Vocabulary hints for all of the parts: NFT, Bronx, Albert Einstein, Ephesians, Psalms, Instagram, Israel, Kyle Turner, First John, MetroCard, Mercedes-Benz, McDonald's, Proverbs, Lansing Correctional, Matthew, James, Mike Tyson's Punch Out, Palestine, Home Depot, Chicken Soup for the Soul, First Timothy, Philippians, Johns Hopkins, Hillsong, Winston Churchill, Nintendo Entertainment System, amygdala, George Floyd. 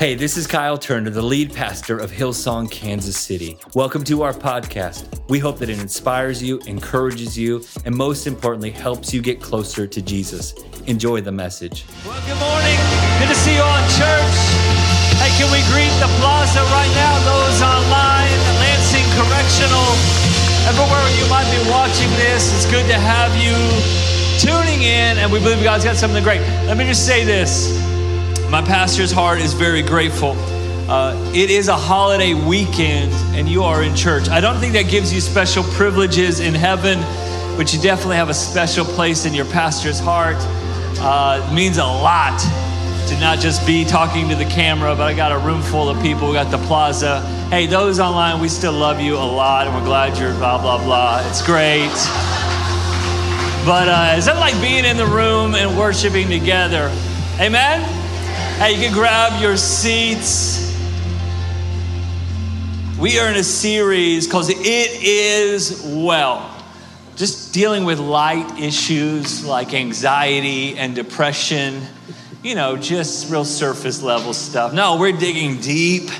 Hey, this is Kyle Turner, the lead pastor of Hillsong, Kansas City. Welcome to our podcast. We hope that it inspires you, encourages you, and most importantly, helps you get closer to Jesus. Enjoy the message. Well, good morning. Good to see you all, church. Hey, can we greet the plaza right now? Those online, Lansing Correctional, everywhere you might be watching this, it's good to have you tuning in, and we believe God's got something great. Let me just say this. My pastor's heart is very grateful. It is a holiday weekend and you are in church. I don't think that gives you special privileges in heaven, but you definitely have a special place in your pastor's heart. It means a lot to not just be talking to the camera, but I got a room full of people. We got the plaza. Hey, those online, we still love you a lot and we're glad you're blah, blah, blah. It's great. But is that like being in the room and worshiping together? Amen? Hey, you can grab your seats. We are in a series called It Is Well. Just dealing with light issues like anxiety and depression, you know, just real surface level stuff. No, we're digging deep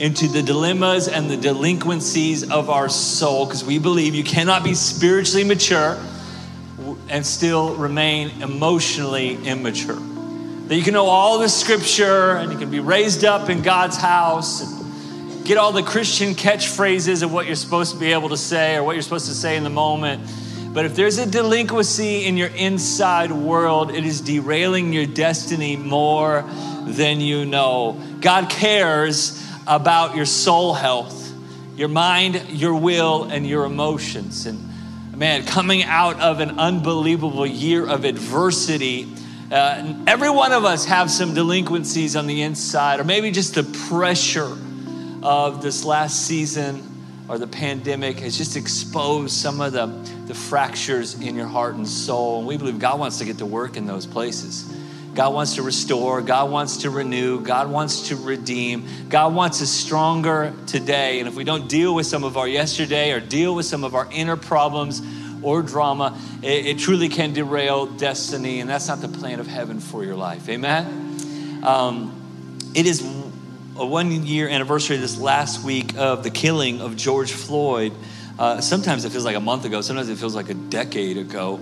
into the dilemmas and the delinquencies of our soul because we believe you cannot be spiritually mature and still remain emotionally immature. That you can know all the scripture and you can be raised up in God's house and get all the Christian catchphrases of what you're supposed to be able to say or what you're supposed to say in the moment. But if there's a delinquency in your inside world, it is derailing your destiny more than you know. God cares about your soul health, your mind, your will, and your emotions. And man, coming out of an unbelievable year of adversity, every one of us have some delinquencies on the inside, or maybe just the pressure of this last season or the pandemic has just exposed some of the fractures in your heart and soul. And we believe God wants to get to work in those places. God wants to restore. God wants to renew. God wants to redeem. God wants us stronger today. And if we don't deal with some of our yesterday or deal with some of our inner problems, or drama, it truly can derail destiny, and that's not the plan of heaven for your life. Amen? It is a one-year anniversary this last week of the killing of George Floyd. Sometimes it feels like a month ago. Sometimes it feels like a decade ago.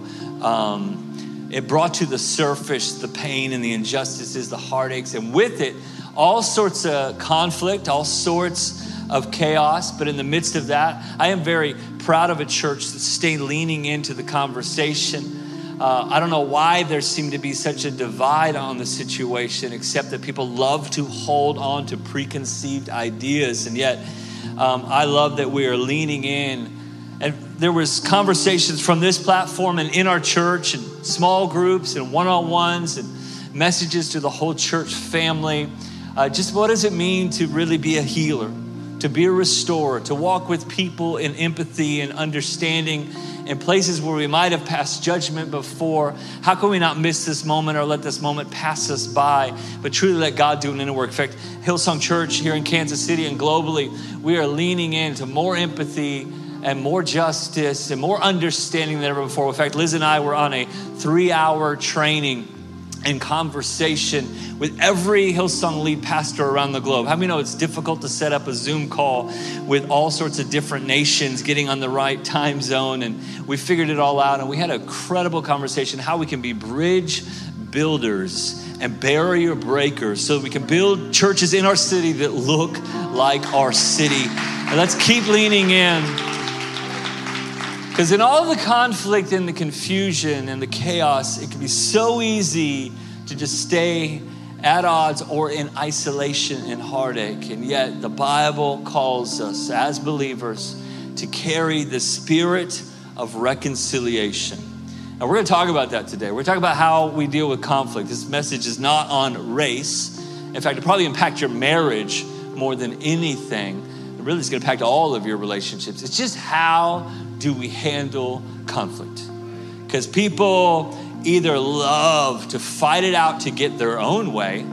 It brought to the surface the pain and the injustices, the heartaches, and with it, all sorts of conflict, all sorts of chaos. But in the midst of that, I am very proud of a church that stayed leaning into the conversation. I don't know why there seemed to be such a divide on the situation, except that people love to hold on to preconceived ideas. And yet, I love that we are leaning in. And there was conversations from this platform and in our church and small groups and one-on-ones and messages to the whole church family. Just what does it mean to really be a healer? To be a restorer, to walk with people in empathy and understanding in places where we might have passed judgment before. How can we not miss this moment or let this moment pass us by, but truly let God do an inner work? In fact, Hillsong Church here in Kansas City and globally, we are leaning into more empathy and more justice and more understanding than ever before. In fact, Liz and I were on a 3-hour training and conversation with every Hillsong lead pastor around the globe. How many know it's difficult to set up a Zoom call with all sorts of different nations getting on the right time zone? And we figured it all out, and we had a credible conversation how we can be bridge builders and barrier breakers so that we can build churches in our city that look like our city. And let's keep leaning in. Because in all the conflict and the confusion and the chaos, it can be so easy to just stay at odds or in isolation and heartache. And yet the Bible calls us as believers to carry the spirit of reconciliation. And we're going to talk about that today. We're talking about how we deal with conflict. This message is not on race. In fact, it'll probably impact your marriage more than anything. It really is going to impact all of your relationships. It's just how do we handle conflict? Because people either love to fight it out to get their own way,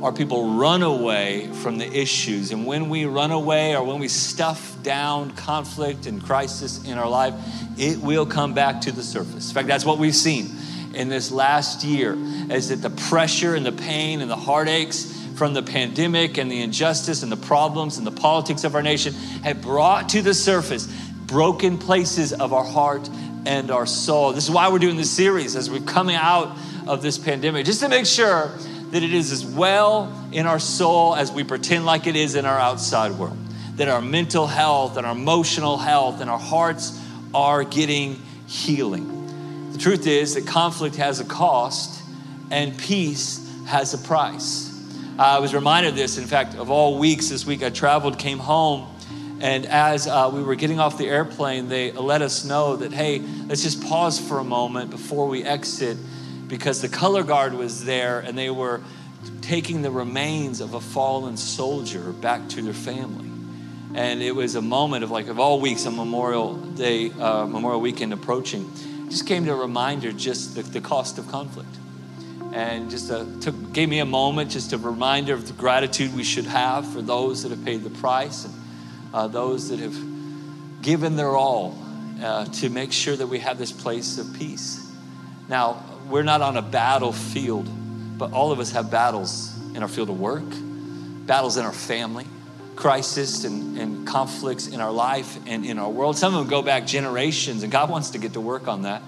or people run away from the issues. And when we run away or when we stuff down conflict and crisis in our life, it will come back to the surface. In fact, that's what we've seen in this last year, is that the pressure and the pain and the heartaches from the pandemic and the injustice and the problems and the politics of our nation have brought to the surface broken places of our heart and our soul. This is why we're doing this series as we're coming out of this pandemic, just to make sure that it is as well in our soul as we pretend like it is in our outside world, that our mental health and our emotional health and our hearts are getting healing. The truth is that conflict has a cost and peace has a price. I was reminded of this, in fact, of all weeks this week. I traveled, came home, and as we were getting off the airplane, they let us know that, hey, let's just pause for a moment before we exit, because the color guard was there and they were taking the remains of a fallen soldier back to their family. And it was a moment of, like, of all weeks, a Memorial Day, Memorial Weekend approaching. Just came to a reminder, just the cost of conflict. And just gave me a moment, just a reminder of the gratitude we should have for those that have paid the price and those that have given their all to make sure that we have this place of peace. Now, we're not on a battlefield, but all of us have battles in our field of work, battles in our family, crisis and conflicts in our life and in our world. Some of them go back generations, and God wants to get to work on that.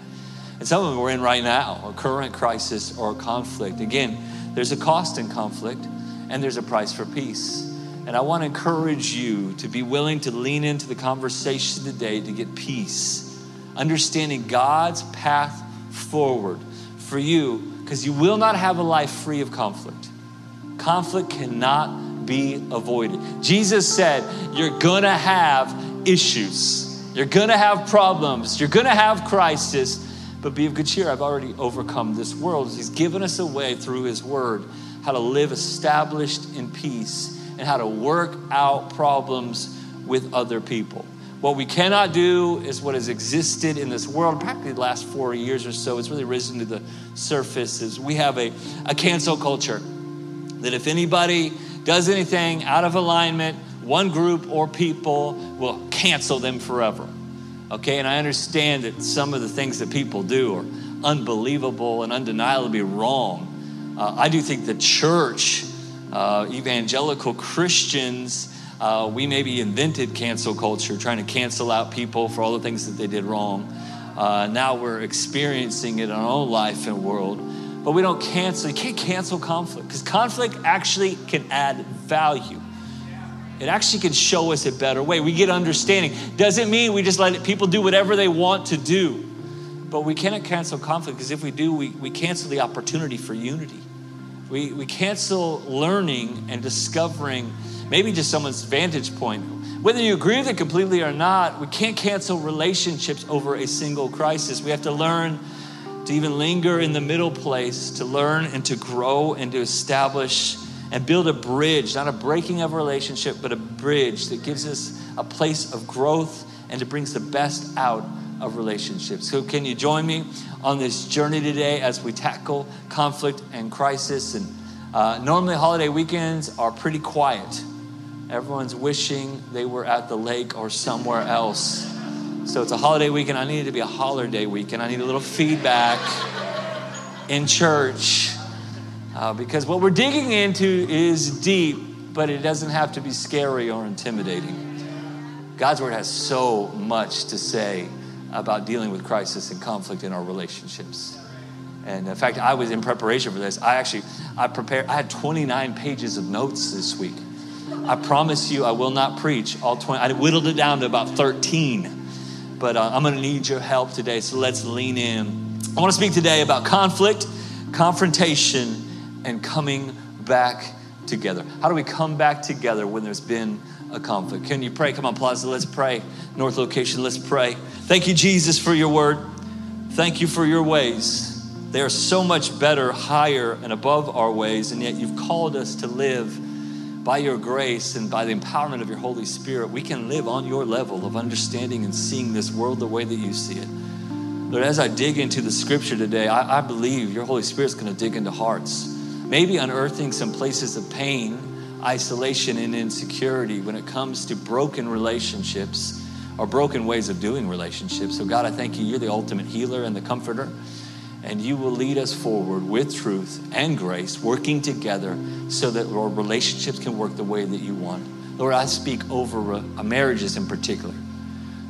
And some of them we're in right now, a current crisis or a conflict. Again, there's a cost in conflict, and there's a price for peace. And I want to encourage you to be willing to lean into the conversation today to get peace, understanding God's path forward for you, because you will not have a life free of conflict. Conflict cannot be avoided. Jesus said, you're going to have issues. You're going to have problems. You're going to have crisis. But be of good cheer, I've already overcome this world. He's given us a way through his word, how to live established in peace and how to work out problems with other people. What we cannot do is what has existed in this world practically the last 4 years or so. It's really risen to the surface. Is we have a cancel culture that if anybody does anything out of alignment, one group or people will cancel them forever. Okay, and I understand that some of the things that people do are unbelievable and undeniably wrong. I do think the church, evangelical Christians, we maybe invented cancel culture, trying to cancel out people for all the things that they did wrong. Now we're experiencing it in our own life and world. But we don't cancel. You can't cancel conflict, because conflict actually can add value. It actually can show us a better way. We get understanding. Doesn't mean we just let people do whatever they want to do. But we cannot cancel conflict, because if we do, we cancel the opportunity for unity. We cancel learning and discovering maybe just someone's vantage point. Whether you agree with it completely or not, we can't cancel relationships over a single crisis. We have to learn to even linger in the middle place, to learn and to grow and to establish and build a bridge, not a breaking of a relationship, but a bridge that gives us a place of growth and it brings the best out of relationships. So can you join me on this journey today as we tackle conflict and crisis? And normally holiday weekends are pretty quiet. Everyone's wishing they were at the lake or somewhere else. So it's a holiday weekend. I need it to be a holiday weekend. I need a little feedback in church. Because what we're digging into is deep, but it doesn't have to be scary or intimidating. God's word has so much to say about dealing with crisis and conflict in our relationships. And in fact, I was in preparation for this. I had 29 pages of notes this week. I promise you I will not preach all 20. I whittled it down to about 13. But I'm going to need your help today, so let's lean in. I want to speak today about conflict, confrontation, and coming back together. How do we come back together when there's been a conflict? Can you pray? Come on, Plaza, let's pray. North location, let's pray. Thank you, Jesus, for your word. Thank you for your ways. They are so much better, higher, and above our ways, and yet you've called us to live by your grace and by the empowerment of your Holy Spirit. We can live on your level of understanding and seeing this world the way that you see it. Lord, as I dig into the scripture today, I believe your Holy Spirit's going to dig into hearts, maybe unearthing some places of pain, isolation, and insecurity when it comes to broken relationships or broken ways of doing relationships. So God, I thank you. You're the ultimate healer and the comforter. and you will lead us forward with truth and grace, working together so that our relationships can work the way that you want. Lord, I speak over marriages in particular,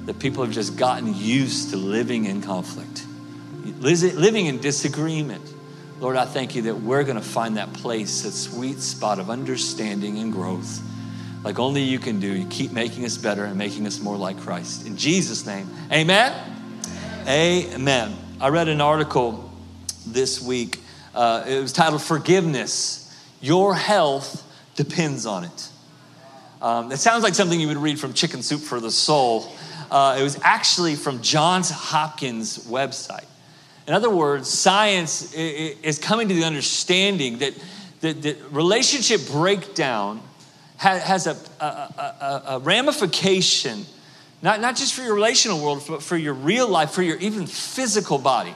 that people have just gotten used to living in conflict, living in disagreement. Lord, I thank you that we're going to find that place, that sweet spot of understanding and growth, like only you can do. You keep making us better and making us more like Christ. In Jesus' name, amen? Amen. Amen. I read an article this week. It was titled, Forgiveness, Your Health Depends on It. It sounds like something you would read from Chicken Soup for the Soul. It was actually from Johns Hopkins' website. In other words, science is coming to the understanding that relationship breakdown has a ramification, not just for your relational world, but for your real life, for your even physical body.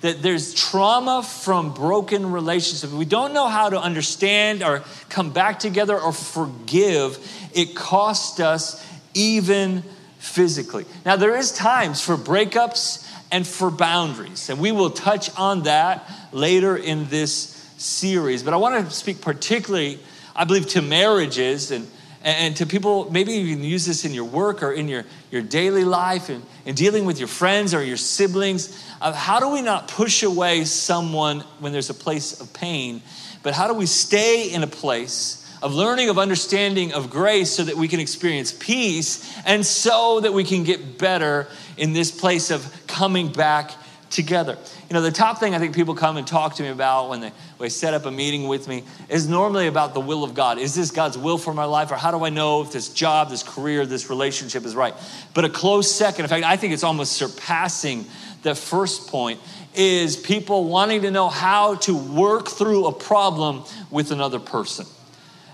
That there's trauma from broken relationships. We don't know how to understand or come back together or forgive. It costs us even physically. Now, there is times for breakups and for boundaries, and we will touch on that later in this series. But I want to speak particularly, I believe, to marriages and to people. Maybe you can use this in your work or in your daily life and dealing with your friends or your siblings. How do we not push away someone when there's a place of pain, but how do we stay in a place of learning, of understanding, of grace so that we can experience peace and so that we can get better in this place of coming back together? You know, the top thing I think people come and talk to me about when they set up a meeting with me is normally about the will of God. Is this God's will for my life? Or how do I know if this job, this career, this relationship is right? But a close second, in fact, I think it's almost surpassing the first point, is people wanting to know how to work through a problem with another person.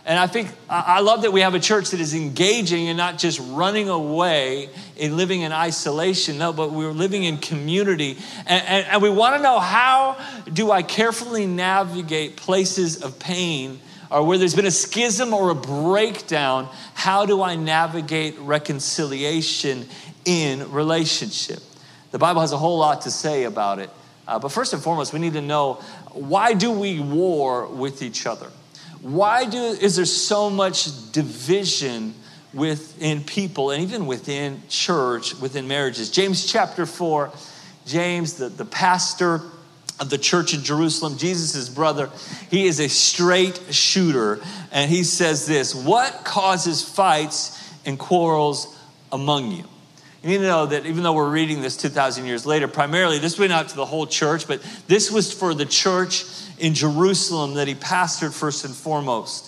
And I think, I love that we have a church that is engaging and not just running away and living in isolation. No, but we're living in community. And we want to know, how do I carefully navigate places of pain or where there's been a schism or a breakdown? How do I navigate reconciliation in relationship? The Bible has a whole lot to say about it. But first and foremost, we need to know, why do we war with each other? Why is there so much division within people and even within church, within marriages? James chapter 4, James, the pastor of the church in Jerusalem, Jesus' brother, he is a straight shooter. And he says this: what causes fights and quarrels among you? You need to know that even though we're reading this 2,000 years later, primarily this went out to the whole church, but this was for the church in Jerusalem that he pastored first and foremost.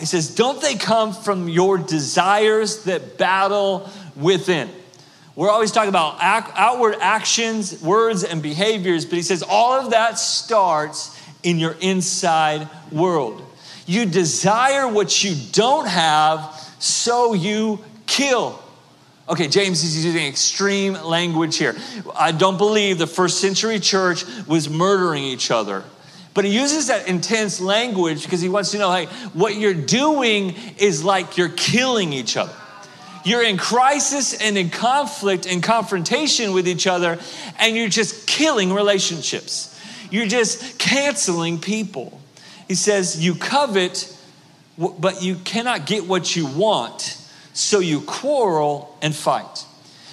He says, don't they come from your desires that battle within? We're always talking about outward actions, words, and behaviors, but he says all of that starts in your inside world. You desire what you don't have, so you kill. Okay, James is using extreme language here. I don't believe the first century church was murdering each other. But he uses that intense language because he wants to know, hey, what you're doing is like you're killing each other. You're in crisis and in conflict and confrontation with each other, and you're just killing relationships. You're just canceling people. He says, you covet, but you cannot get what you want, so you quarrel and fight.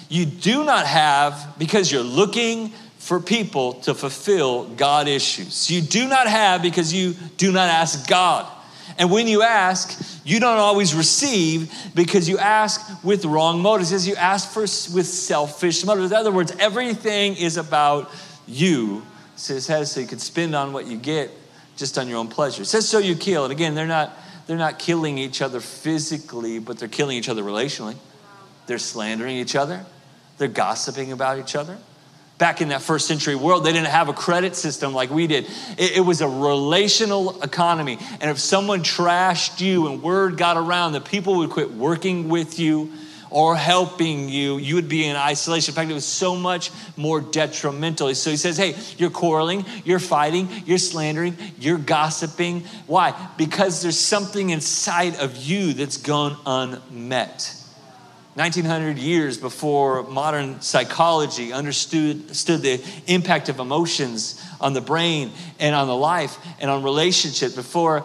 You do not have because you're looking for people to fulfill God issues. You do not have because you do not ask God. And when you ask, you don't always receive because you ask with wrong motives. As you ask with selfish motives. In other words, everything is about you. So it says, so you can spend on what you get just on your own pleasure. It says, so you kill. And again, they're not killing each other physically, but they're killing each other relationally. They're slandering each other. They're gossiping about each other. Back in that first century world, they didn't have a credit system like we did. It was a relational economy. And if someone trashed you and word got around that people would quit working with you or helping you, you would be in isolation. In fact, it was so much more detrimental. So he says, hey, you're quarreling, you're fighting, you're slandering, you're gossiping. Why? Because there's something inside of you that's gone unmet. 1900 years before modern psychology understood the impact of emotions on the brain and on the life and on relationship, before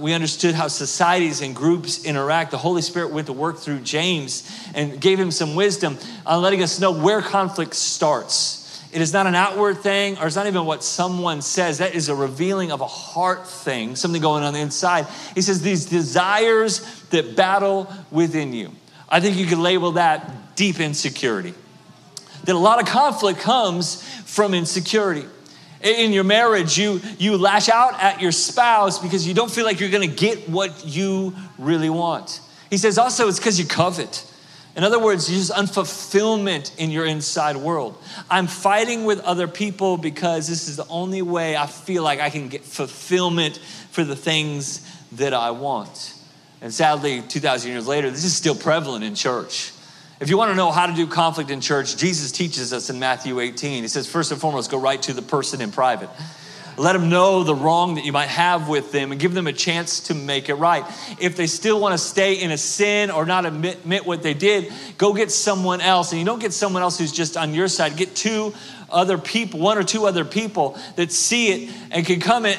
we understood how societies and groups interact, the Holy Spirit went to work through James and gave him some wisdom on letting us know where conflict starts. It is not an outward thing, or it's not even what someone says. That is a revealing of a heart thing, something going on the inside. He says, these desires that battle within you. I think you could label that deep insecurity. That a lot of conflict comes from insecurity. In your marriage, you lash out at your spouse because you don't feel like you're gonna get what you really want. He says also it's because you covet. In other words, there's unfulfillment in your inside world. I'm fighting with other people because this is the only way I feel like I can get fulfillment for the things that I want. And sadly, 2,000 years later, this is still prevalent in church. If you want to know how to do conflict in church, Jesus teaches us in Matthew 18. He says, first and foremost, go right to the person in private. Let them know the wrong that you might have with them and give them a chance to make it right. If they still want to stay in a sin or not admit what they did, go get someone else. And you don't get someone else who's just on your side. Get one or two other people that see it and can come in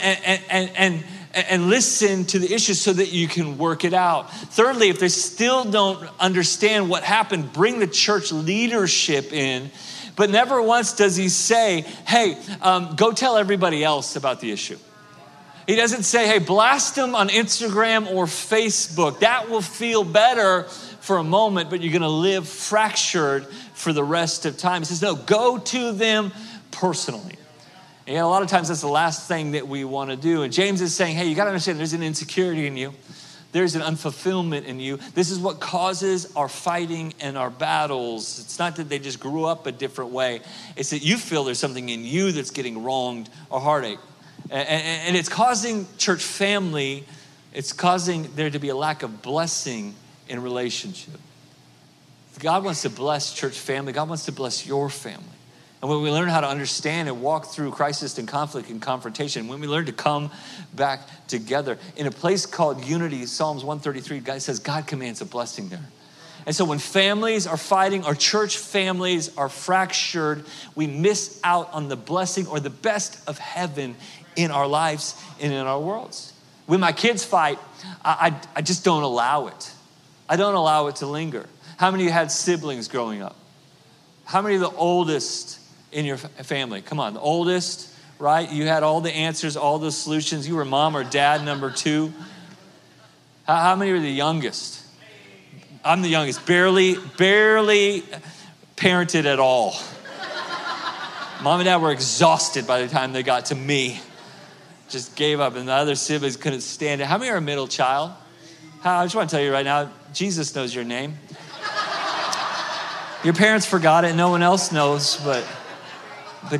and listen to the issue so that you can work it out. Thirdly, if they still don't understand what happened, bring the church leadership in. But never once does he say, hey, go tell everybody else about the issue. He doesn't say, hey, blast them on Instagram or Facebook. That will feel better for a moment, but you're going to live fractured for the rest of time. He says, no, go to them personally. And a lot of times that's the last thing that we want to do. And James is saying, hey, you got to understand there's an insecurity in you. There's an unfulfillment in you. This is what causes our fighting and our battles. It's not that they just grew up a different way. It's that you feel there's something in you that's getting wronged or heartache. And it's causing church family, it's causing there to be a lack of blessing in relationship. God wants to bless church family. God wants to bless your family. And when we learn how to understand and walk through crisis and conflict and confrontation, when we learn to come back together in a place called unity, Psalms 133, God says God commands a blessing there. And so when families are fighting or church families are fractured, we miss out on the blessing or the best of heaven in our lives and in our worlds. When my kids fight, I just don't allow it. I don't allow it to linger. How many of you had siblings growing up? How many of the oldest in your family? Come on, the oldest, right? You had all the answers, all the solutions. You were mom or dad number two. How many were the youngest? I'm the youngest, barely parented at all. Mom and dad were exhausted by the time they got to me. Just gave up, and the other siblings couldn't stand it. How many are a middle child? I just want to tell you right now, Jesus knows your name. Your parents forgot it, no one else knows, but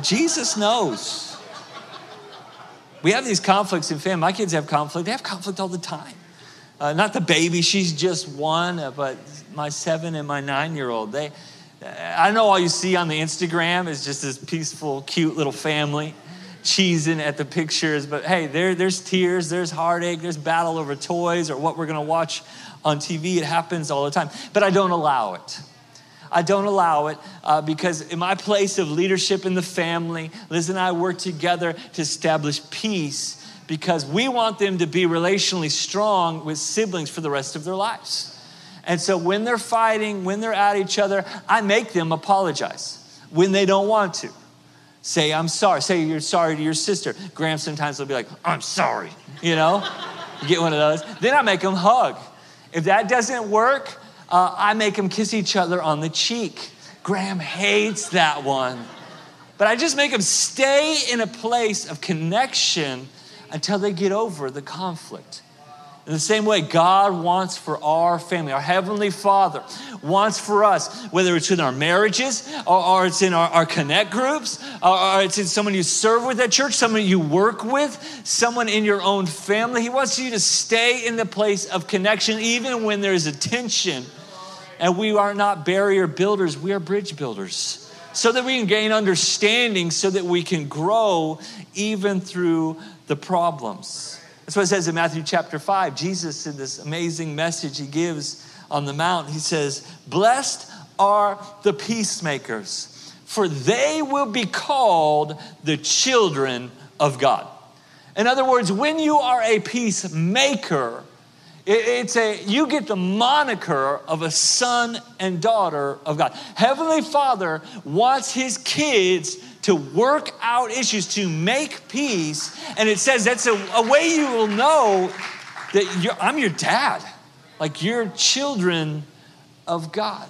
Jesus knows. We have these conflicts in family. My kids have conflict. They have conflict all the time. Not the baby, she's just one, but my 7 and my 9-year-old. I know all you see on the Instagram is just this peaceful, cute little family cheesing at the pictures, but hey, there's tears, there's heartache, there's battle over toys or what we're gonna watch on TV. It happens all the time, but I don't allow it. I don't allow it because in my place of leadership in the family, Liz and I work together to establish peace because we want them to be relationally strong with siblings for the rest of their lives. And so when they're fighting, when they're at each other, I make them apologize when they don't want to. Say, I'm sorry. Say, you're sorry to your sister. Graham sometimes will be like, I'm sorry, you know? You get one of those. Then I make them hug. If that doesn't work, I make them kiss each other on the cheek. Graham hates that one. But I just make them stay in a place of connection until they get over the conflict. In the same way, God wants for our family, our Heavenly Father wants for us, whether it's in our marriages or it's in our connect groups, or it's in someone you serve with at church, someone you work with, someone in your own family. He wants you to stay in the place of connection even when there is a tension. And we are not barrier builders, we are bridge builders. So that we can gain understanding, so that we can grow even through the problems. That's what it says in Matthew chapter 5. Jesus, in this amazing message he gives on the mount, he says, "Blessed are the peacemakers, for they will be called the children of God." In other words, when you are a peacemaker, you get the moniker of a son and daughter of God. Heavenly Father wants his kids to work out issues, to make peace. And it says that's a way you will know that I'm your dad. Like, you're children of God.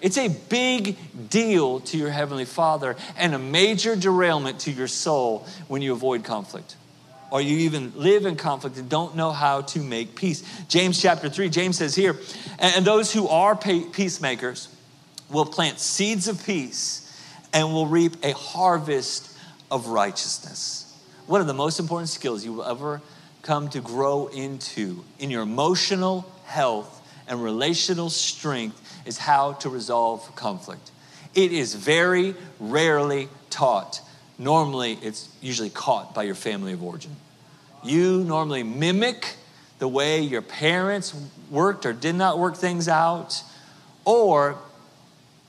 It's a big deal to your Heavenly Father and a major derailment to your soul when you avoid conflict, or you even live in conflict and don't know how to make peace. James chapter 3, James says here, "And those who are peacemakers will plant seeds of peace and will reap a harvest of righteousness." One of the most important skills you will ever come to grow into in your emotional health and relational strength is how to resolve conflict. It is very rarely taught. Normally, it's usually caught by your family of origin. You normally mimic the way your parents worked or did not work things out, or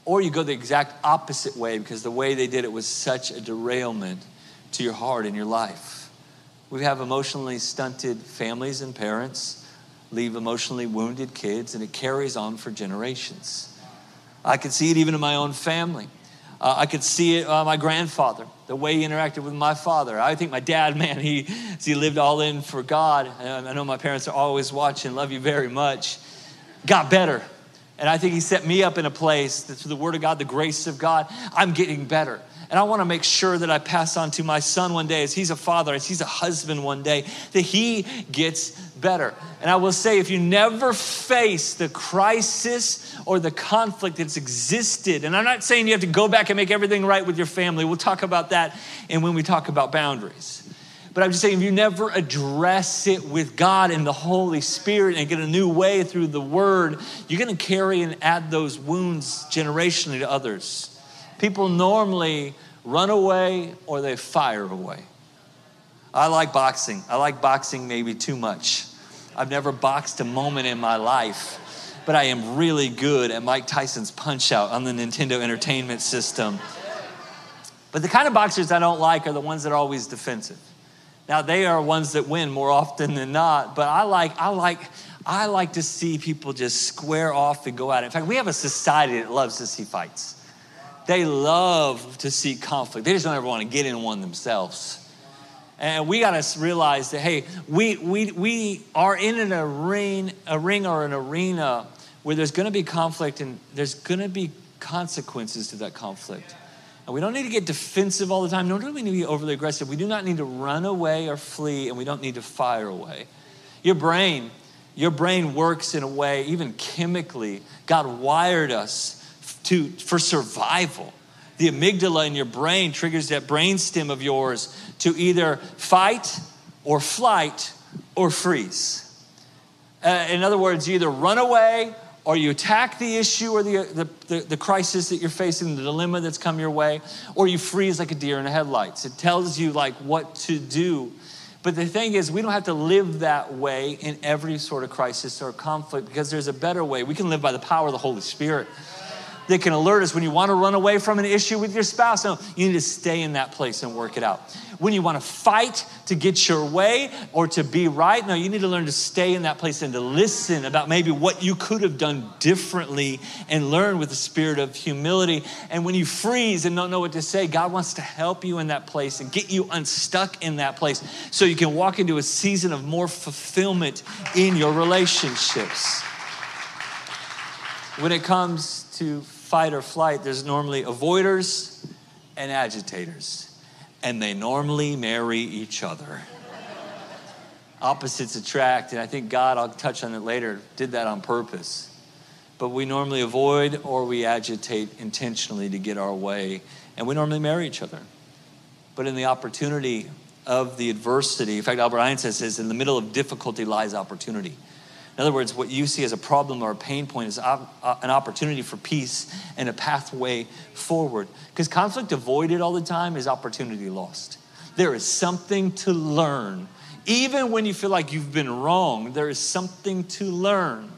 you go the exact opposite way because the way they did it was such a derailment to your heart and your life. We have emotionally stunted families, and parents leave emotionally wounded kids, and it carries on for generations. I can see it even in my own family. I could see it, my grandfather, the way he interacted with my father. I think my dad, man, he lived all in for God. I know my parents are always watching, love you very much. Got better. And I think he set me up in a place that through the word of God, the grace of God, I'm getting better. And I want to make sure that I pass on to my son one day, as he's a father, as he's a husband one day, that he gets better. And I will say, if you never face the crisis or the conflict that's existed, and I'm not saying you have to go back and make everything right with your family. We'll talk about that and when we talk about boundaries. But I'm just saying, if you never address it with God and the Holy Spirit and get a new way through the word, you're going to carry and add those wounds generationally to others. People normally run away or they fire away. I like boxing. I like boxing maybe too much. I've never boxed a moment in my life, but I am really good at Mike Tyson's Punch Out on the Nintendo Entertainment System. But the kind of boxers I don't like are the ones that are always defensive. Now, they are ones that win more often than not, but I like to see people just square off and go at it. In fact, we have a society that loves to see fights. They love to see conflict. They just don't ever want to get in one themselves. And we got to realize that, hey, we are in an arena where there's going to be conflict and there's going to be consequences to that conflict. And we don't need to get defensive all the time. Nor do we need to be overly aggressive. We do not need to run away or flee, and we don't need to fire away. Your brain works in a way, even chemically, God wired us for survival. The amygdala in your brain triggers that brainstem of yours to either fight or flight or freeze. In other words, you either run away or you attack the issue or the crisis that you're facing, the dilemma that's come your way, or you freeze like a deer in the headlights. It tells you like what to do. But the thing is, we don't have to live that way in every sort of crisis or conflict, because there's a better way. We can live by the power of the Holy Spirit. They can alert us when you want to run away from an issue with your spouse. No, you need to stay in that place and work it out. When you want to fight to get your way or to be right, no, you need to learn to stay in that place and to listen about maybe what you could have done differently and learn with the spirit of humility. And when you freeze and don't know what to say, God wants to help you in that place and get you unstuck in that place so you can walk into a season of more fulfillment in your relationships. When it comes to fight or flight, there's normally avoiders and agitators, and they normally marry each other. Opposites attract, and I think God, I'll touch on it later, did that on purpose. But we normally avoid or we agitate intentionally to get our way, and we normally marry each other. But in the opportunity of the adversity, in fact, Albert Einstein says, in the middle of difficulty lies opportunity. In other words, what you see as a problem or a pain point is an opportunity for peace and a pathway forward. Because conflict avoided all the time is opportunity lost. There is something to learn. Even when you feel like you've been wrong, there is something to learn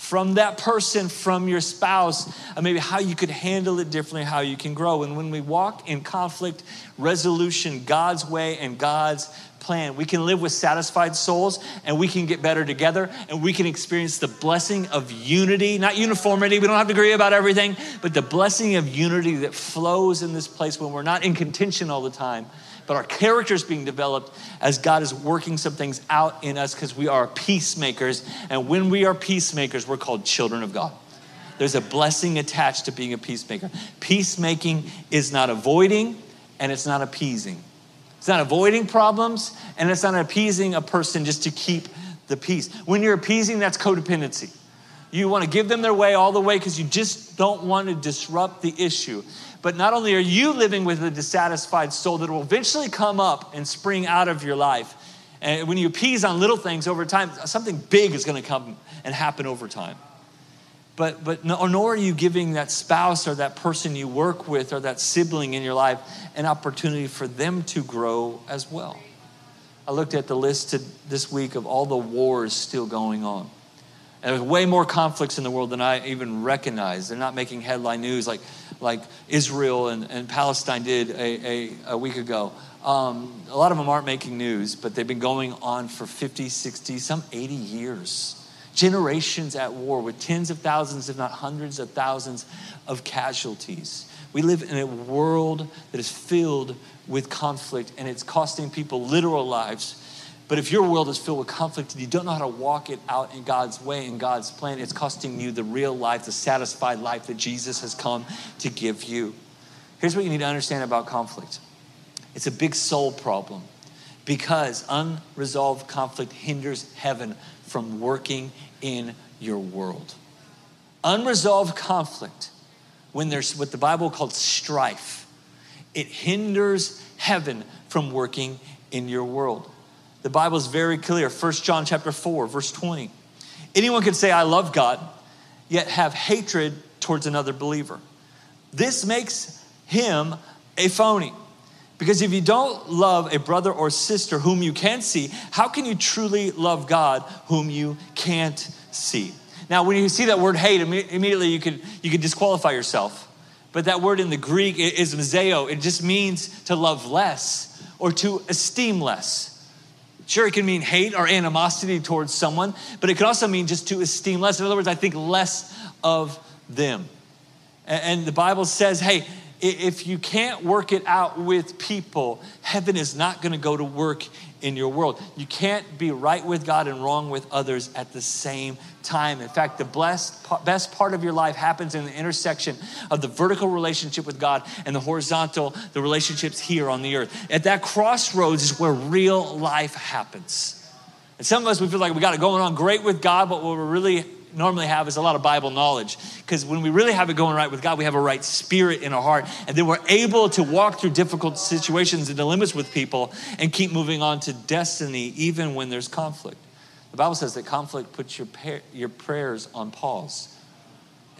from that person, from your spouse, maybe how you could handle it differently, how you can grow. And when we walk in conflict resolution, God's way and God's plan, we can live with satisfied souls, and we can get better together, and we can experience the blessing of unity, not uniformity. We don't have to agree about everything, but the blessing of unity that flows in this place when we're not in contention all the time, but our character is being developed as God is working some things out in us, because we are peacemakers. And when we are peacemakers, we're called children of God. There's a blessing attached to being a peacemaker. Peacemaking is not avoiding, and it's not appeasing. It's not avoiding problems, and it's not appeasing a person just to keep the peace. When you're appeasing, that's codependency. You want to give them their way all the way because you just don't want to disrupt the issue. But not only are you living with a dissatisfied soul that will eventually come up and spring out of your life, and when you appease on little things over time, something big is going to come and happen over time. But nor are you giving that spouse or that person you work with or that sibling in your life an opportunity for them to grow as well. I looked at the list this week of all the wars still going on. And there's way more conflicts in the world than I even recognize. They're not making headline news like Israel and Palestine did a week ago. A lot of them aren't making news, but they've been going on for 50, 60, some 80 years. Generations at war with tens of thousands, if not hundreds of thousands of casualties. We live in a world that is filled with conflict, and it's costing people literal lives. But if your world is filled with conflict and you don't know how to walk it out in God's way, in God's plan, it's costing you the real life, the satisfied life that Jesus has come to give you. Here's what you need to understand about conflict. It's a big soul problem, because unresolved conflict hinders heaven from working in your world. Unresolved conflict, when there's what the Bible calls strife, it hinders heaven from working in your world. The Bible is very clear. First John chapter 4, verse 20. Anyone can say, I love God, yet have hatred towards another believer. This makes him a phony. Because if you don't love a brother or sister whom you can see, how can you truly love God whom you can't see? Now, when you see that word hate, immediately you could disqualify yourself. But that word in the Greek is mazeo. It just means to love less or to esteem less. Sure, it can mean hate or animosity towards someone, but it can also mean just to esteem less. In other words, I think less of them. And the Bible says, hey, if you can't work it out with people, heaven is not going to go to work in your world. You can't be right with God and wrong with others at the same time. In fact, the best part of your life happens in the intersection of the vertical relationship with God and the horizontal, the relationships here on the earth. At that crossroads is where real life happens. And some of us, we feel like we got it going on great with God, but what we're really normally have is a lot of Bible knowledge. Because when we really have it going right with God, we have a right spirit in our heart. And then we're able to walk through difficult situations and dilemmas with people and keep moving on to destiny, even when there's conflict. The Bible says that conflict puts your prayers on pause.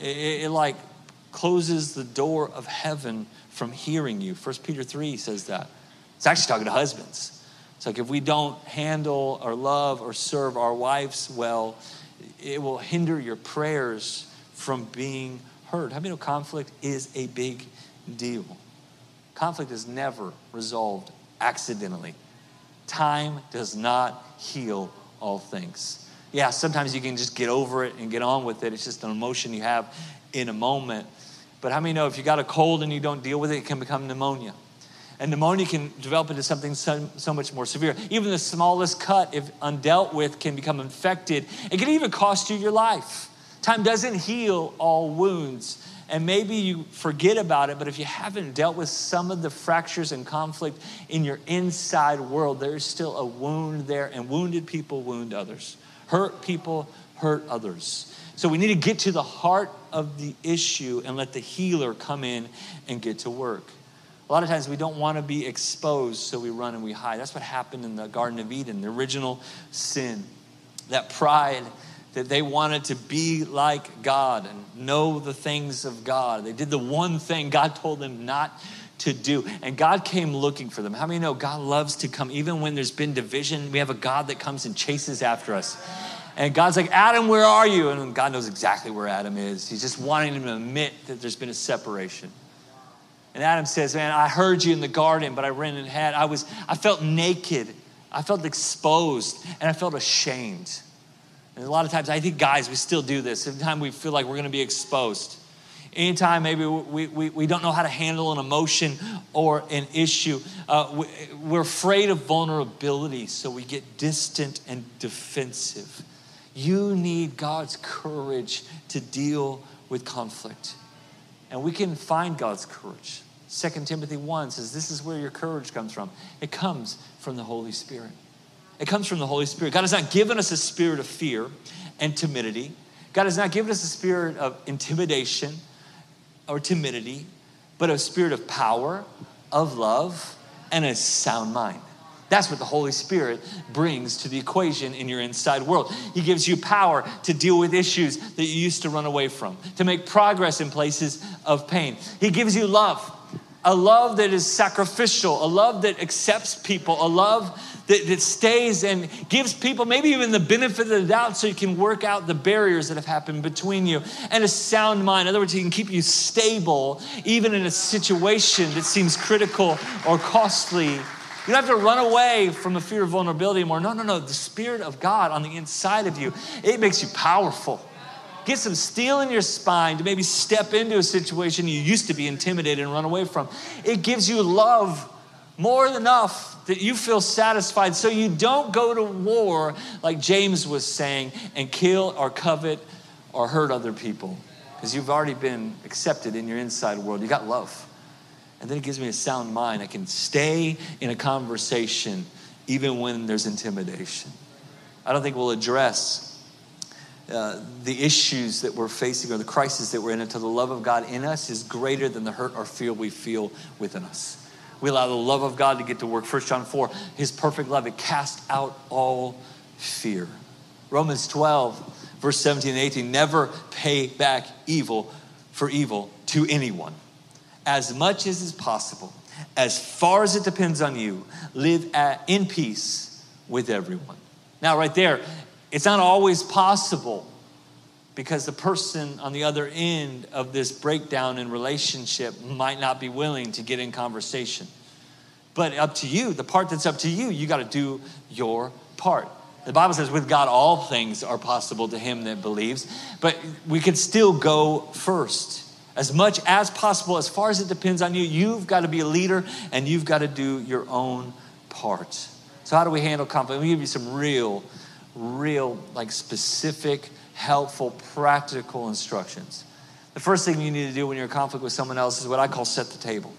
It like closes the door of heaven from hearing you. First Peter 3 says that. It's actually talking to husbands. It's like if we don't handle or love or serve our wives well, it will hinder your prayers from being heard. How many know conflict is a big deal? Conflict is never resolved accidentally. Time does not heal all things. Yeah, sometimes you can just get over it and get on with it. It's just an emotion you have in a moment. But how many know if you got a cold and you don't deal with it, it can become pneumonia? And pneumonia can develop into something so much more severe. Even the smallest cut, if undealt with, can become infected. It can even cost you your life. Time doesn't heal all wounds. And maybe you forget about it, but if you haven't dealt with some of the fractures and conflict in your inside world, there's still a wound there, and wounded people wound others. Hurt people hurt others. So we need to get to the heart of the issue and let the healer come in and get to work. A lot of times we don't want to be exposed, so we run and we hide. That's what happened in the Garden of Eden, the original sin. That pride that they wanted to be like God and know the things of God. They did the one thing God told them not to do. And God came looking for them. How many know God loves to come? Even when there's been division, we have a God that comes and chases after us. And God's like, Adam, where are you? And God knows exactly where Adam is. He's just wanting him to admit that there's been a separation. And Adam says, man, I heard you in the garden, but I ran and hid. I felt naked. I felt exposed. And I felt ashamed. And a lot of times, I think, guys, we still do this. Anytime we feel like we're going to be exposed. Anytime maybe we don't know how to handle an emotion or an issue. We're afraid of vulnerability, so we get distant and defensive. You need God's courage to deal with conflict. And we can find God's courage. 2 Timothy 1 says, this is where your courage comes from. It comes from the Holy Spirit. It comes from the Holy Spirit. God has not given us a spirit of fear and timidity. God has not given us a spirit of intimidation or timidity, but a spirit of power, of love, and a sound mind. That's what the Holy Spirit brings to the equation in your inside world. He gives you power to deal with issues that you used to run away from, to make progress in places of pain. He gives you love, a love that is sacrificial, a love that accepts people, a love that stays and gives people maybe even the benefit of the doubt so you can work out the barriers that have happened between you, and a sound mind. In other words, he can keep you stable even in a situation that seems critical or costly. You don't have to run away from the fear of vulnerability anymore. No. The Spirit of God on the inside of you, it makes you powerful. Get some steel in your spine to maybe step into a situation you used to be intimidated and run away from. It gives you love more than enough that you feel satisfied so you don't go to war, like James was saying, and kill or covet or hurt other people, because you've already been accepted in your inside world. You got love. And then it gives me a sound mind. I can stay in a conversation even when there's intimidation. I don't think we'll address the issues that we're facing or the crisis that we're in until the love of God in us is greater than the hurt or fear we feel within us. We allow the love of God to get to work. First John 4, his perfect love, it casts out all fear. Romans 12, verse 17 and 18, never pay back evil for evil to anyone. As much as is possible, as far as it depends on you, live in peace with everyone. Now, right there, it's not always possible, because the person on the other end of this breakdown in relationship might not be willing to get in conversation. But up to you, the part that's up to you, you got to do your part. The Bible says, with God, all things are possible to him that believes. But we could still go first. As much as possible, as far as it depends on you, you've got to be a leader and you've got to do your own part. So how do we handle conflict? Let me give you some real, like specific, helpful, practical instructions. The first thing you need to do when you're in conflict with someone else is what I call set the table.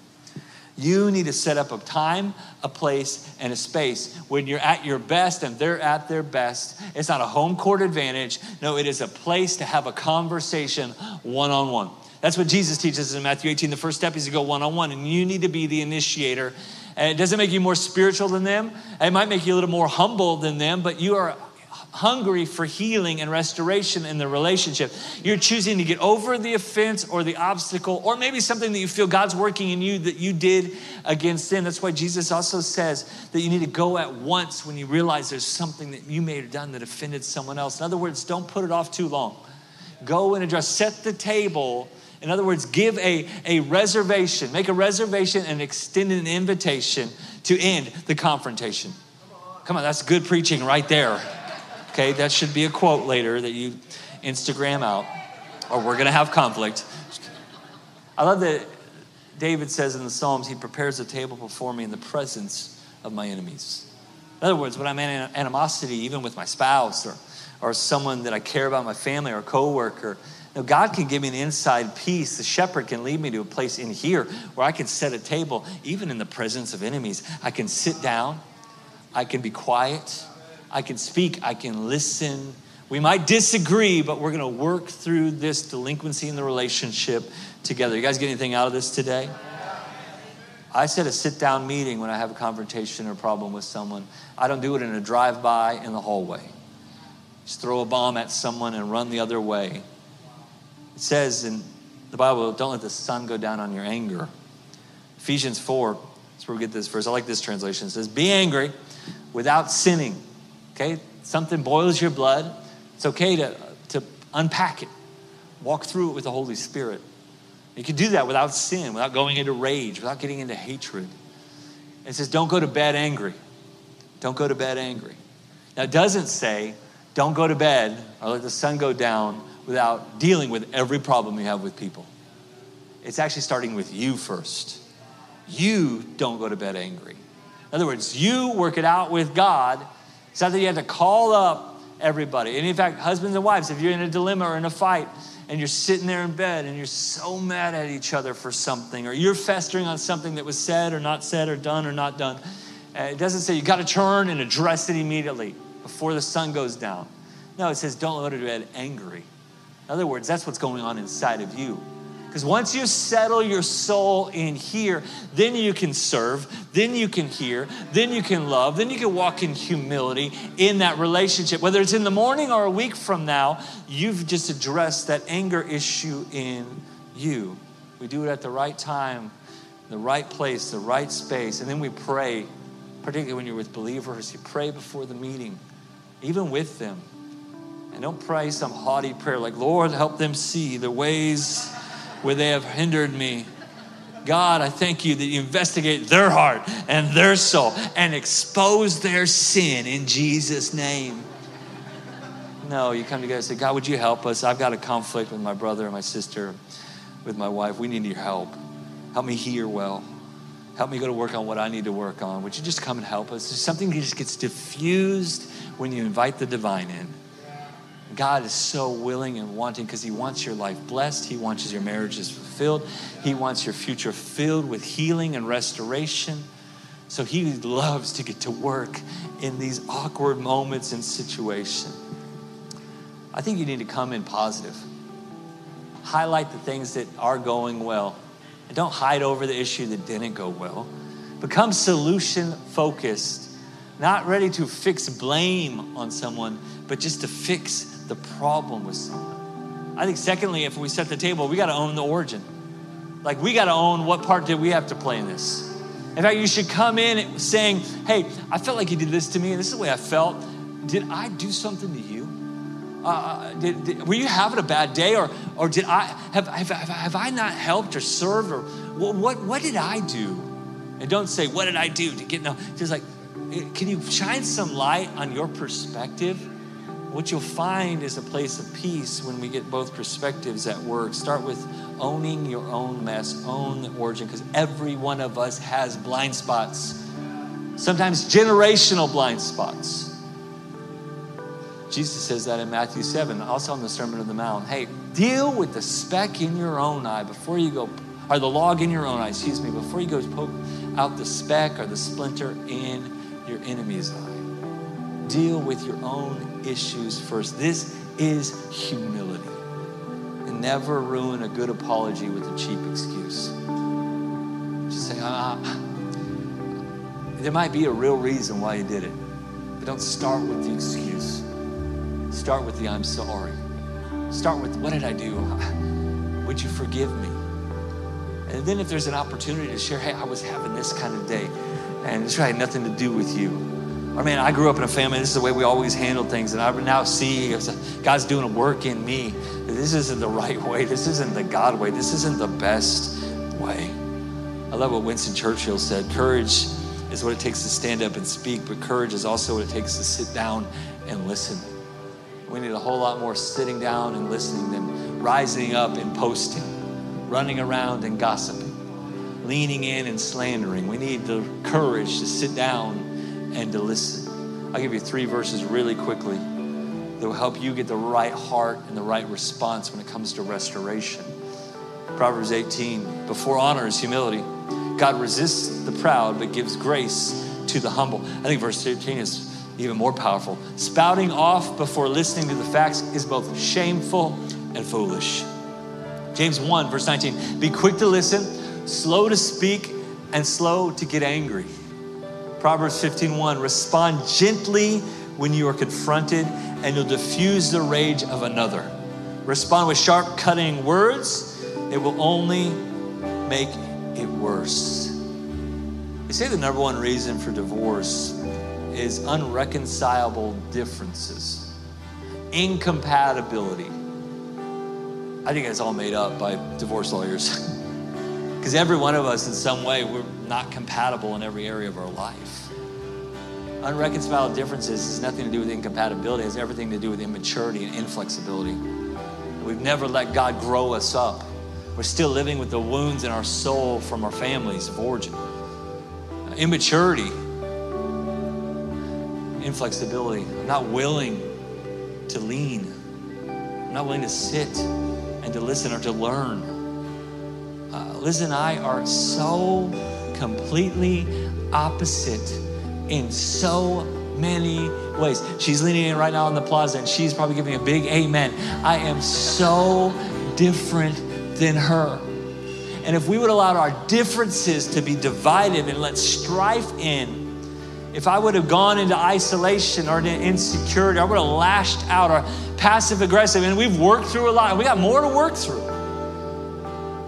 You need to set up a time, a place, and a space when you're at your best and they're at their best. It's not a home court advantage. No, it is a place to have a conversation one-on-one. That's what Jesus teaches in Matthew 18. The first step is to go one-on-one, and you need to be the initiator. And it doesn't make you more spiritual than them. It might make you a little more humble than them, but you are hungry for healing and restoration in the relationship. You're choosing to get over the offense or the obstacle, or maybe something that you feel God's working in you that you did against them. That's why Jesus also says that you need to go at once when you realize there's something that you may have done that offended someone else. In other words, don't put it off too long. Go and address, set the table. In other words, give a reservation, make a reservation and extend an invitation to end the confrontation. Come on, that's good preaching right there. Okay, that should be a quote later that you Instagram out, or we're gonna have conflict. I love that David says in the Psalms, he prepares a table before me in the presence of my enemies. In other words, when I'm in animosity, even with my spouse or someone that I care about, my family or a coworker, now, God can give me an inside peace. The shepherd can lead me to a place in here where I can set a table, even in the presence of enemies. I can sit down. I can be quiet. I can speak. I can listen. We might disagree, but we're going to work through this delinquency in the relationship together. You guys get anything out of this today? I set a sit-down meeting when I have a confrontation or problem with someone. I don't do it in a drive-by in the hallway. Just throw a bomb at someone and run the other way. It says in the Bible, don't let the sun go down on your anger. Ephesians 4, that's where we get this verse. I like this translation. It says, be angry without sinning. Okay? Something boils your blood. It's okay to unpack it, walk through it with the Holy Spirit. You can do that without sin, without going into rage, without getting into hatred. It says, don't go to bed angry. Don't go to bed angry. Now, it doesn't say, don't go to bed or let the sun go down without dealing with every problem you have with people. It's actually starting with you first. You don't go to bed angry. In other words, you work it out with God. It's not that you have to call up everybody. And in fact, husbands and wives, if you're in a dilemma or in a fight and you're sitting there in bed and you're so mad at each other for something, or you're festering on something that was said or not said or done or not done, it doesn't say you got to turn and address it immediately before the sun goes down. No, it says don't go to bed angry. In other words, that's what's going on inside of you. Because once you settle your soul in here, then you can serve, then you can hear, then you can love, then you can walk in humility in that relationship. Whether it's in the morning or a week from now, you've just addressed that anger issue in you. We do it at the right time, the right place, the right space. And then we pray, particularly when you're with believers, you pray before the meeting, even with them. And don't pray some haughty prayer like, Lord, help them see the ways where they have hindered me. God, I thank you that you investigate their heart and their soul and expose their sin in Jesus' name. No, you come together and say, God, would you help us? I've got a conflict with my brother and my sister, with my wife. We need your help. Help me hear well. Help me go to work on what I need to work on. Would you just come and help us? There's something that just gets diffused when you invite the divine in. God is so willing and wanting because he wants your life blessed. He wants your marriages fulfilled. He wants your future filled with healing and restoration. So he loves to get to work in these awkward moments and situations. I think you need to come in positive. Highlight the things that are going well. And don't hide over the issue that didn't go well. Become solution focused. Not ready to fix blame on someone, but just to fix the problem with someone. I think secondly, if we set the table, we got to own the origin. Like we got to own what part did we have to play in this. In fact, you should come in saying, hey, I felt like you did this to me, and this is the way I felt. Did I do something to you? Were you having a bad day, or did I have I not helped or served, or what did I do? And don't say what did I do to get no. Just like, can you shine some light on your perspective? What you'll find is a place of peace when we get both perspectives at work. Start with owning your own mess, own the origin, because every one of us has blind spots, sometimes generational blind spots. Jesus says that in Matthew 7, also on the Sermon on the Mount. Hey, deal with the speck in your own eye before you go, or the log in your own eye, before you go poke out the speck or the splinter in your enemy's eye. Deal with your own issues first. This is humility. And never ruin a good apology with a cheap excuse. Just say, there might be a real reason why you did it, but don't start with the excuse. Start with the I'm sorry. Start with, what did I do? Would you forgive me? And then if there's an opportunity to share, hey, I was having this kind of day, and it's really had nothing to do with you. Or man, I grew up in a family, this is the way we always handled things, and I now see God's doing a work in me. This isn't the right way. This isn't the God way. This isn't the best way. I love what Winston Churchill said. Courage is what it takes to stand up and speak, but courage is also what it takes to sit down and listen. We need a whole lot more sitting down and listening than rising up and posting, running around and gossiping, leaning in and slandering. We need the courage to sit down and to listen. I'll give you 3 verses really quickly that will help you get the right heart and the right response when it comes to restoration. Proverbs 18, before honor is humility. God resists the proud, but gives grace to the humble. I think verse 13 is even more powerful. Spouting off before listening to the facts is both shameful and foolish. James 1, verse 19, be quick to listen, slow to speak, and slow to get angry. Proverbs 15:1, respond gently when you are confronted, and you'll diffuse the rage of another. Respond with sharp, cutting words. It will only make it worse. They say the number one reason for divorce is unreconcilable differences. incompatibility. I think that's all made up by divorce lawyers. Because every one of us in some way, we're not compatible in every area of our life. Unreconciled differences has nothing to do with incompatibility. It has everything to do with immaturity and inflexibility. We've never let God grow us up. We're still living with the wounds in our soul from our families of origin. Immaturity, inflexibility. I'm not willing to lean. I'm not willing to sit and to listen or to learn. Liz and I are so completely opposite in so many ways. She's leaning in right now in the plaza and she's probably giving a big amen. I am so different than her. And if we would allow our differences to be divided and let strife in, if I would have gone into isolation or into insecurity, I would have lashed out or passive aggressive. And we've worked through a lot. We got more to work through.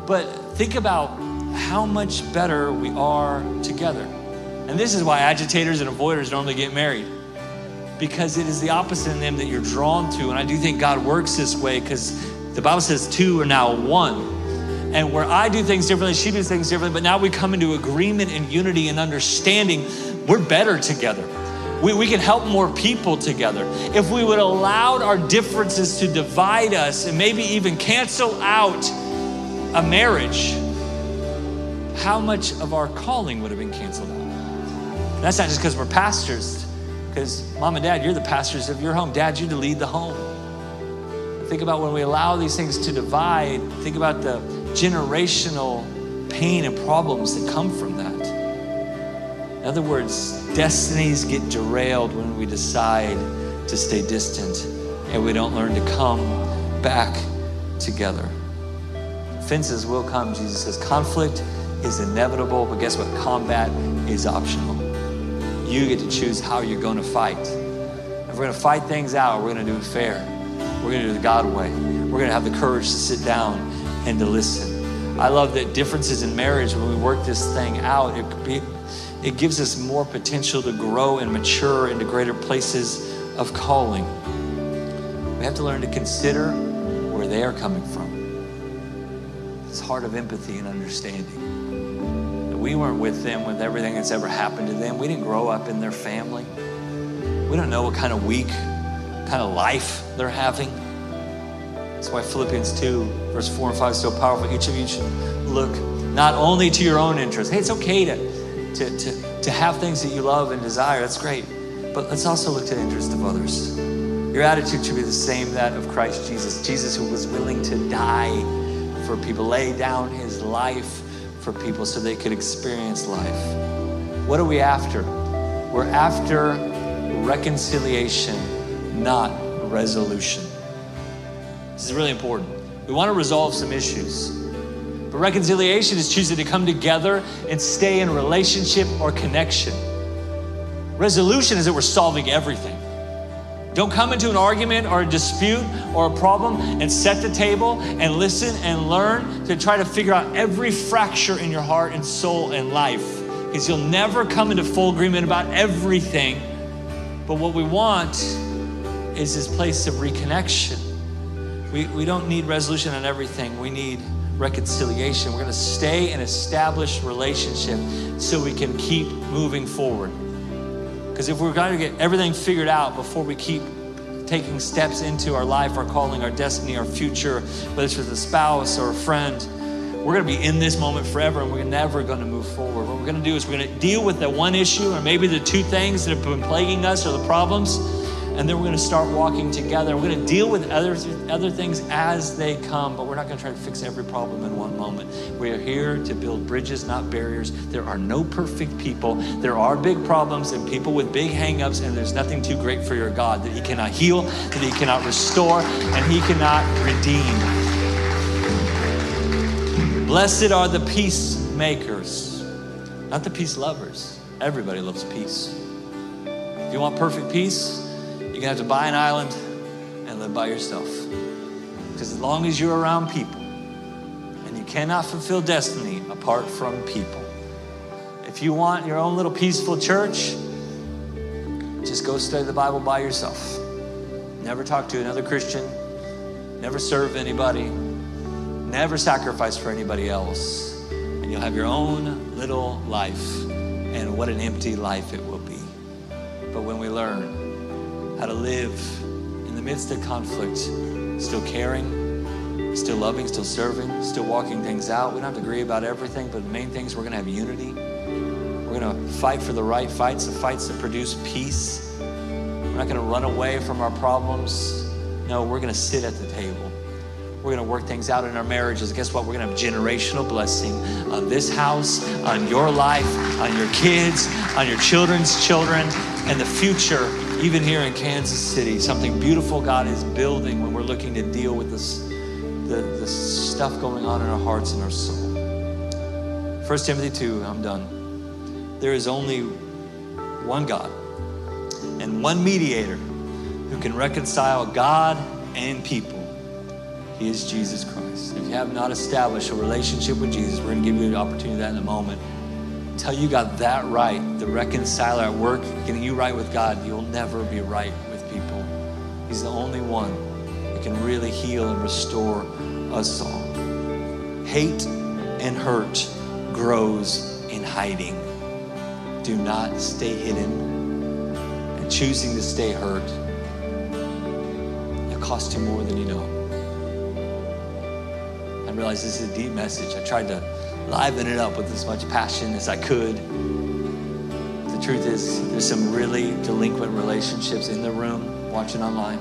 But think about how much better we are together. And this is why agitators and avoiders normally get married, because it is the opposite in them that you're drawn to. And I do think God works this way, because the Bible says two are now one. And where I do things differently, she does things differently, but now we come into agreement and unity and understanding. We're better together. We can help more people together. If we would allow our differences to divide us and maybe even cancel out a marriage, how much of our calling would have been canceled out? And that's not just because we're pastors, because mom and dad, you're the pastors of your home. Dad, you to lead the home. Think about when we allow these things to divide, think about the generational pain and problems that come from that. In other words, destinies get derailed when we decide to stay distant and we don't learn to come back together. Offenses will come, Jesus says. Conflict is inevitable, but guess what? Combat is optional. You get to choose how you're going to fight. If we're going to fight things out, we're going to do it fair. We're going to do it the God way. We're going to have the courage to sit down and to listen. I love that differences in marriage, when we work this thing out, it gives us more potential to grow and mature into greater places of calling. We have to learn to consider where they are coming from. It's heart of empathy and understanding. We weren't with them with everything that's ever happened to them. We didn't grow up in their family. We don't know what kind of week, kind of life they're having. That's why Philippians 2, verse 4 and 5 is so powerful. Each of you should look not only to your own interests. Hey, it's okay to have things that you love and desire. That's great. But let's also look to the interests of others. Your attitude should be the same, that of Christ Jesus. Jesus, who was willing to die for people, lay down his life for people so they could experience life. What are we after? We're after reconciliation, not resolution. This is really important. We want to resolve some issues. But reconciliation is choosing to come together and stay in relationship or connection. Resolution is that we're solving everything. Don't come into an argument or a dispute or a problem and set the table and listen and learn to try to figure out every fracture in your heart and soul and life, because you'll never come into full agreement about everything. But what we want is this place of reconnection. We don't need resolution on everything. We need reconciliation. We're going to stay in established relationship so we can keep moving forward. Because if we're going to get everything figured out before we keep taking steps into our life, our calling, our destiny, our future, whether it's with a spouse or a friend, we're going to be in this moment forever and we're never going to move forward. What we're going to do is we're going to deal with the one issue or maybe the two things that have been plaguing us or the problems, and then we're going to start walking together. We're going to deal with other things as they come, but we're not going to try to fix every problem in one moment. We are here to build bridges, not barriers. There are no perfect people. There are big problems and people with big hang-ups, and there's nothing too great for your God that he cannot heal, that he cannot restore, and he cannot redeem. Blessed are the peacemakers, not the peace lovers. Everybody loves peace. If you want perfect peace, you have to buy an island and live by yourself. Because as long as you're around people, and you cannot fulfill destiny apart from people. If you want your own little peaceful church, just go study the Bible by yourself. Never talk to another Christian. Never serve anybody. Never sacrifice for anybody else. And you'll have your own little life. And what an empty life it will be. But when we learn how to live in the midst of conflict, still caring, still loving, still serving, still walking things out. We don't have to agree about everything, but the main thing is we're gonna have unity. We're gonna fight for the right fights that produce peace. We're not gonna run away from our problems. No, we're gonna sit at the table. We're gonna work things out in our marriages. Guess what? We're gonna have generational blessing on this house, on your life, on your kids, on your children's children, and the future, even here in Kansas City. Something beautiful God is building when we're looking to deal with this, the stuff going on in our hearts and our soul. 1 Timothy 2, I'm done. There is only one God and one mediator who can reconcile God and people. He is Jesus Christ. If you have not established a relationship with Jesus, we're going to give you an opportunity to that in a moment. Until you got that right, the reconciler at work, getting you right with God, you'll never be right with people. He's the only one that can really heal and restore us all. Hate and hurt grows in hiding. Do not stay hidden and choosing to stay hurt. It costs you more than you know. I realize this is a deep message. I tried to liven it up with as much passion as I could. The truth is, there's some really delinquent relationships in the room, watching online.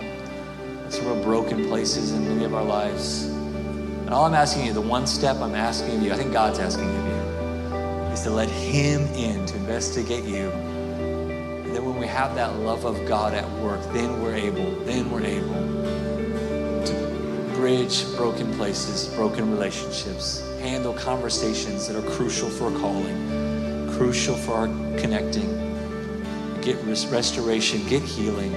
There's some real broken places in many of our lives. And all I'm asking you, the one step I'm asking of you, I think God's asking of you, is to let Him in to investigate you. And then when we have that love of God at work, then we're able bridge broken places, broken relationships, handle conversations that are crucial for calling, crucial for our connecting, get restoration, get healing,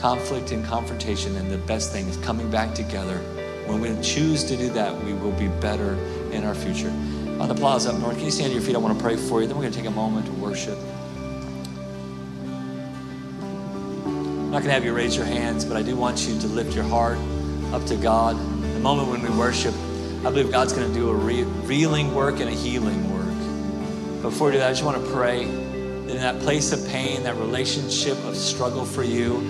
conflict and confrontation, and the best thing is coming back together. When we choose to do that, we will be better in our future. On the plaza up north, can you stand to your feet? I want to pray for you. Then we're going to take a moment to worship. I'm not going to have you raise your hands, but I do want you to lift your heart up to God. The moment when we worship, I believe God's going to do a revealing work and a healing work. Before we do that, I just want to pray that in that place of pain, that relationship of struggle for you,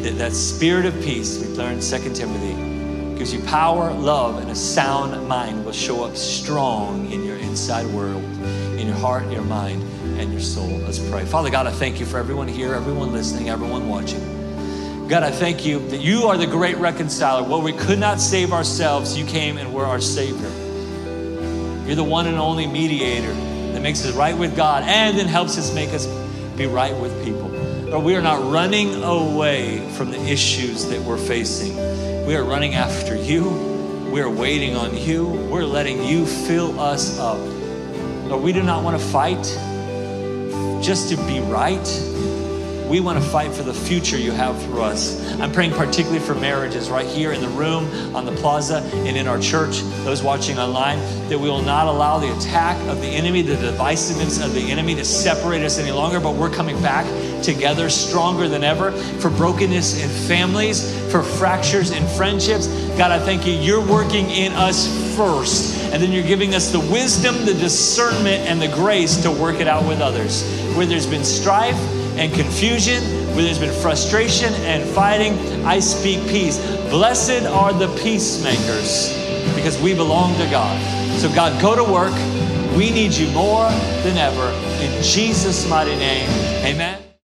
that spirit of peace, we've learned 2 Timothy, gives you power, love, and a sound mind will show up strong in your inside world, in your heart, your mind, and your soul. Let's pray. Father God, I thank you for everyone here, everyone listening, everyone watching. God, I thank you that you are the great reconciler. Where we could not save ourselves, you came and were our Savior. You're the one and only mediator that makes us right with God and then helps us make us be right with people. But we are not running away from the issues that we're facing. We are running after you. We are waiting on you. We're letting you fill us up. Lord, we do not want to fight just to be right. We want to fight for the future you have for us. I'm praying particularly for marriages right here in the room, on the plaza, and in our church, those watching online, that we will not allow the attack of the enemy, the divisiveness of the enemy to separate us any longer, but we're coming back together stronger than ever for brokenness in families, for fractures in friendships. God, I thank you. You're working in us first, and then you're giving us the wisdom, the discernment, and the grace to work it out with others. Where there's been strife and confusion, where there's been frustration and fighting, I speak peace. Blessed are the peacemakers, because we belong to God. So God, go to work. We need you more than ever. In Jesus' mighty name, amen.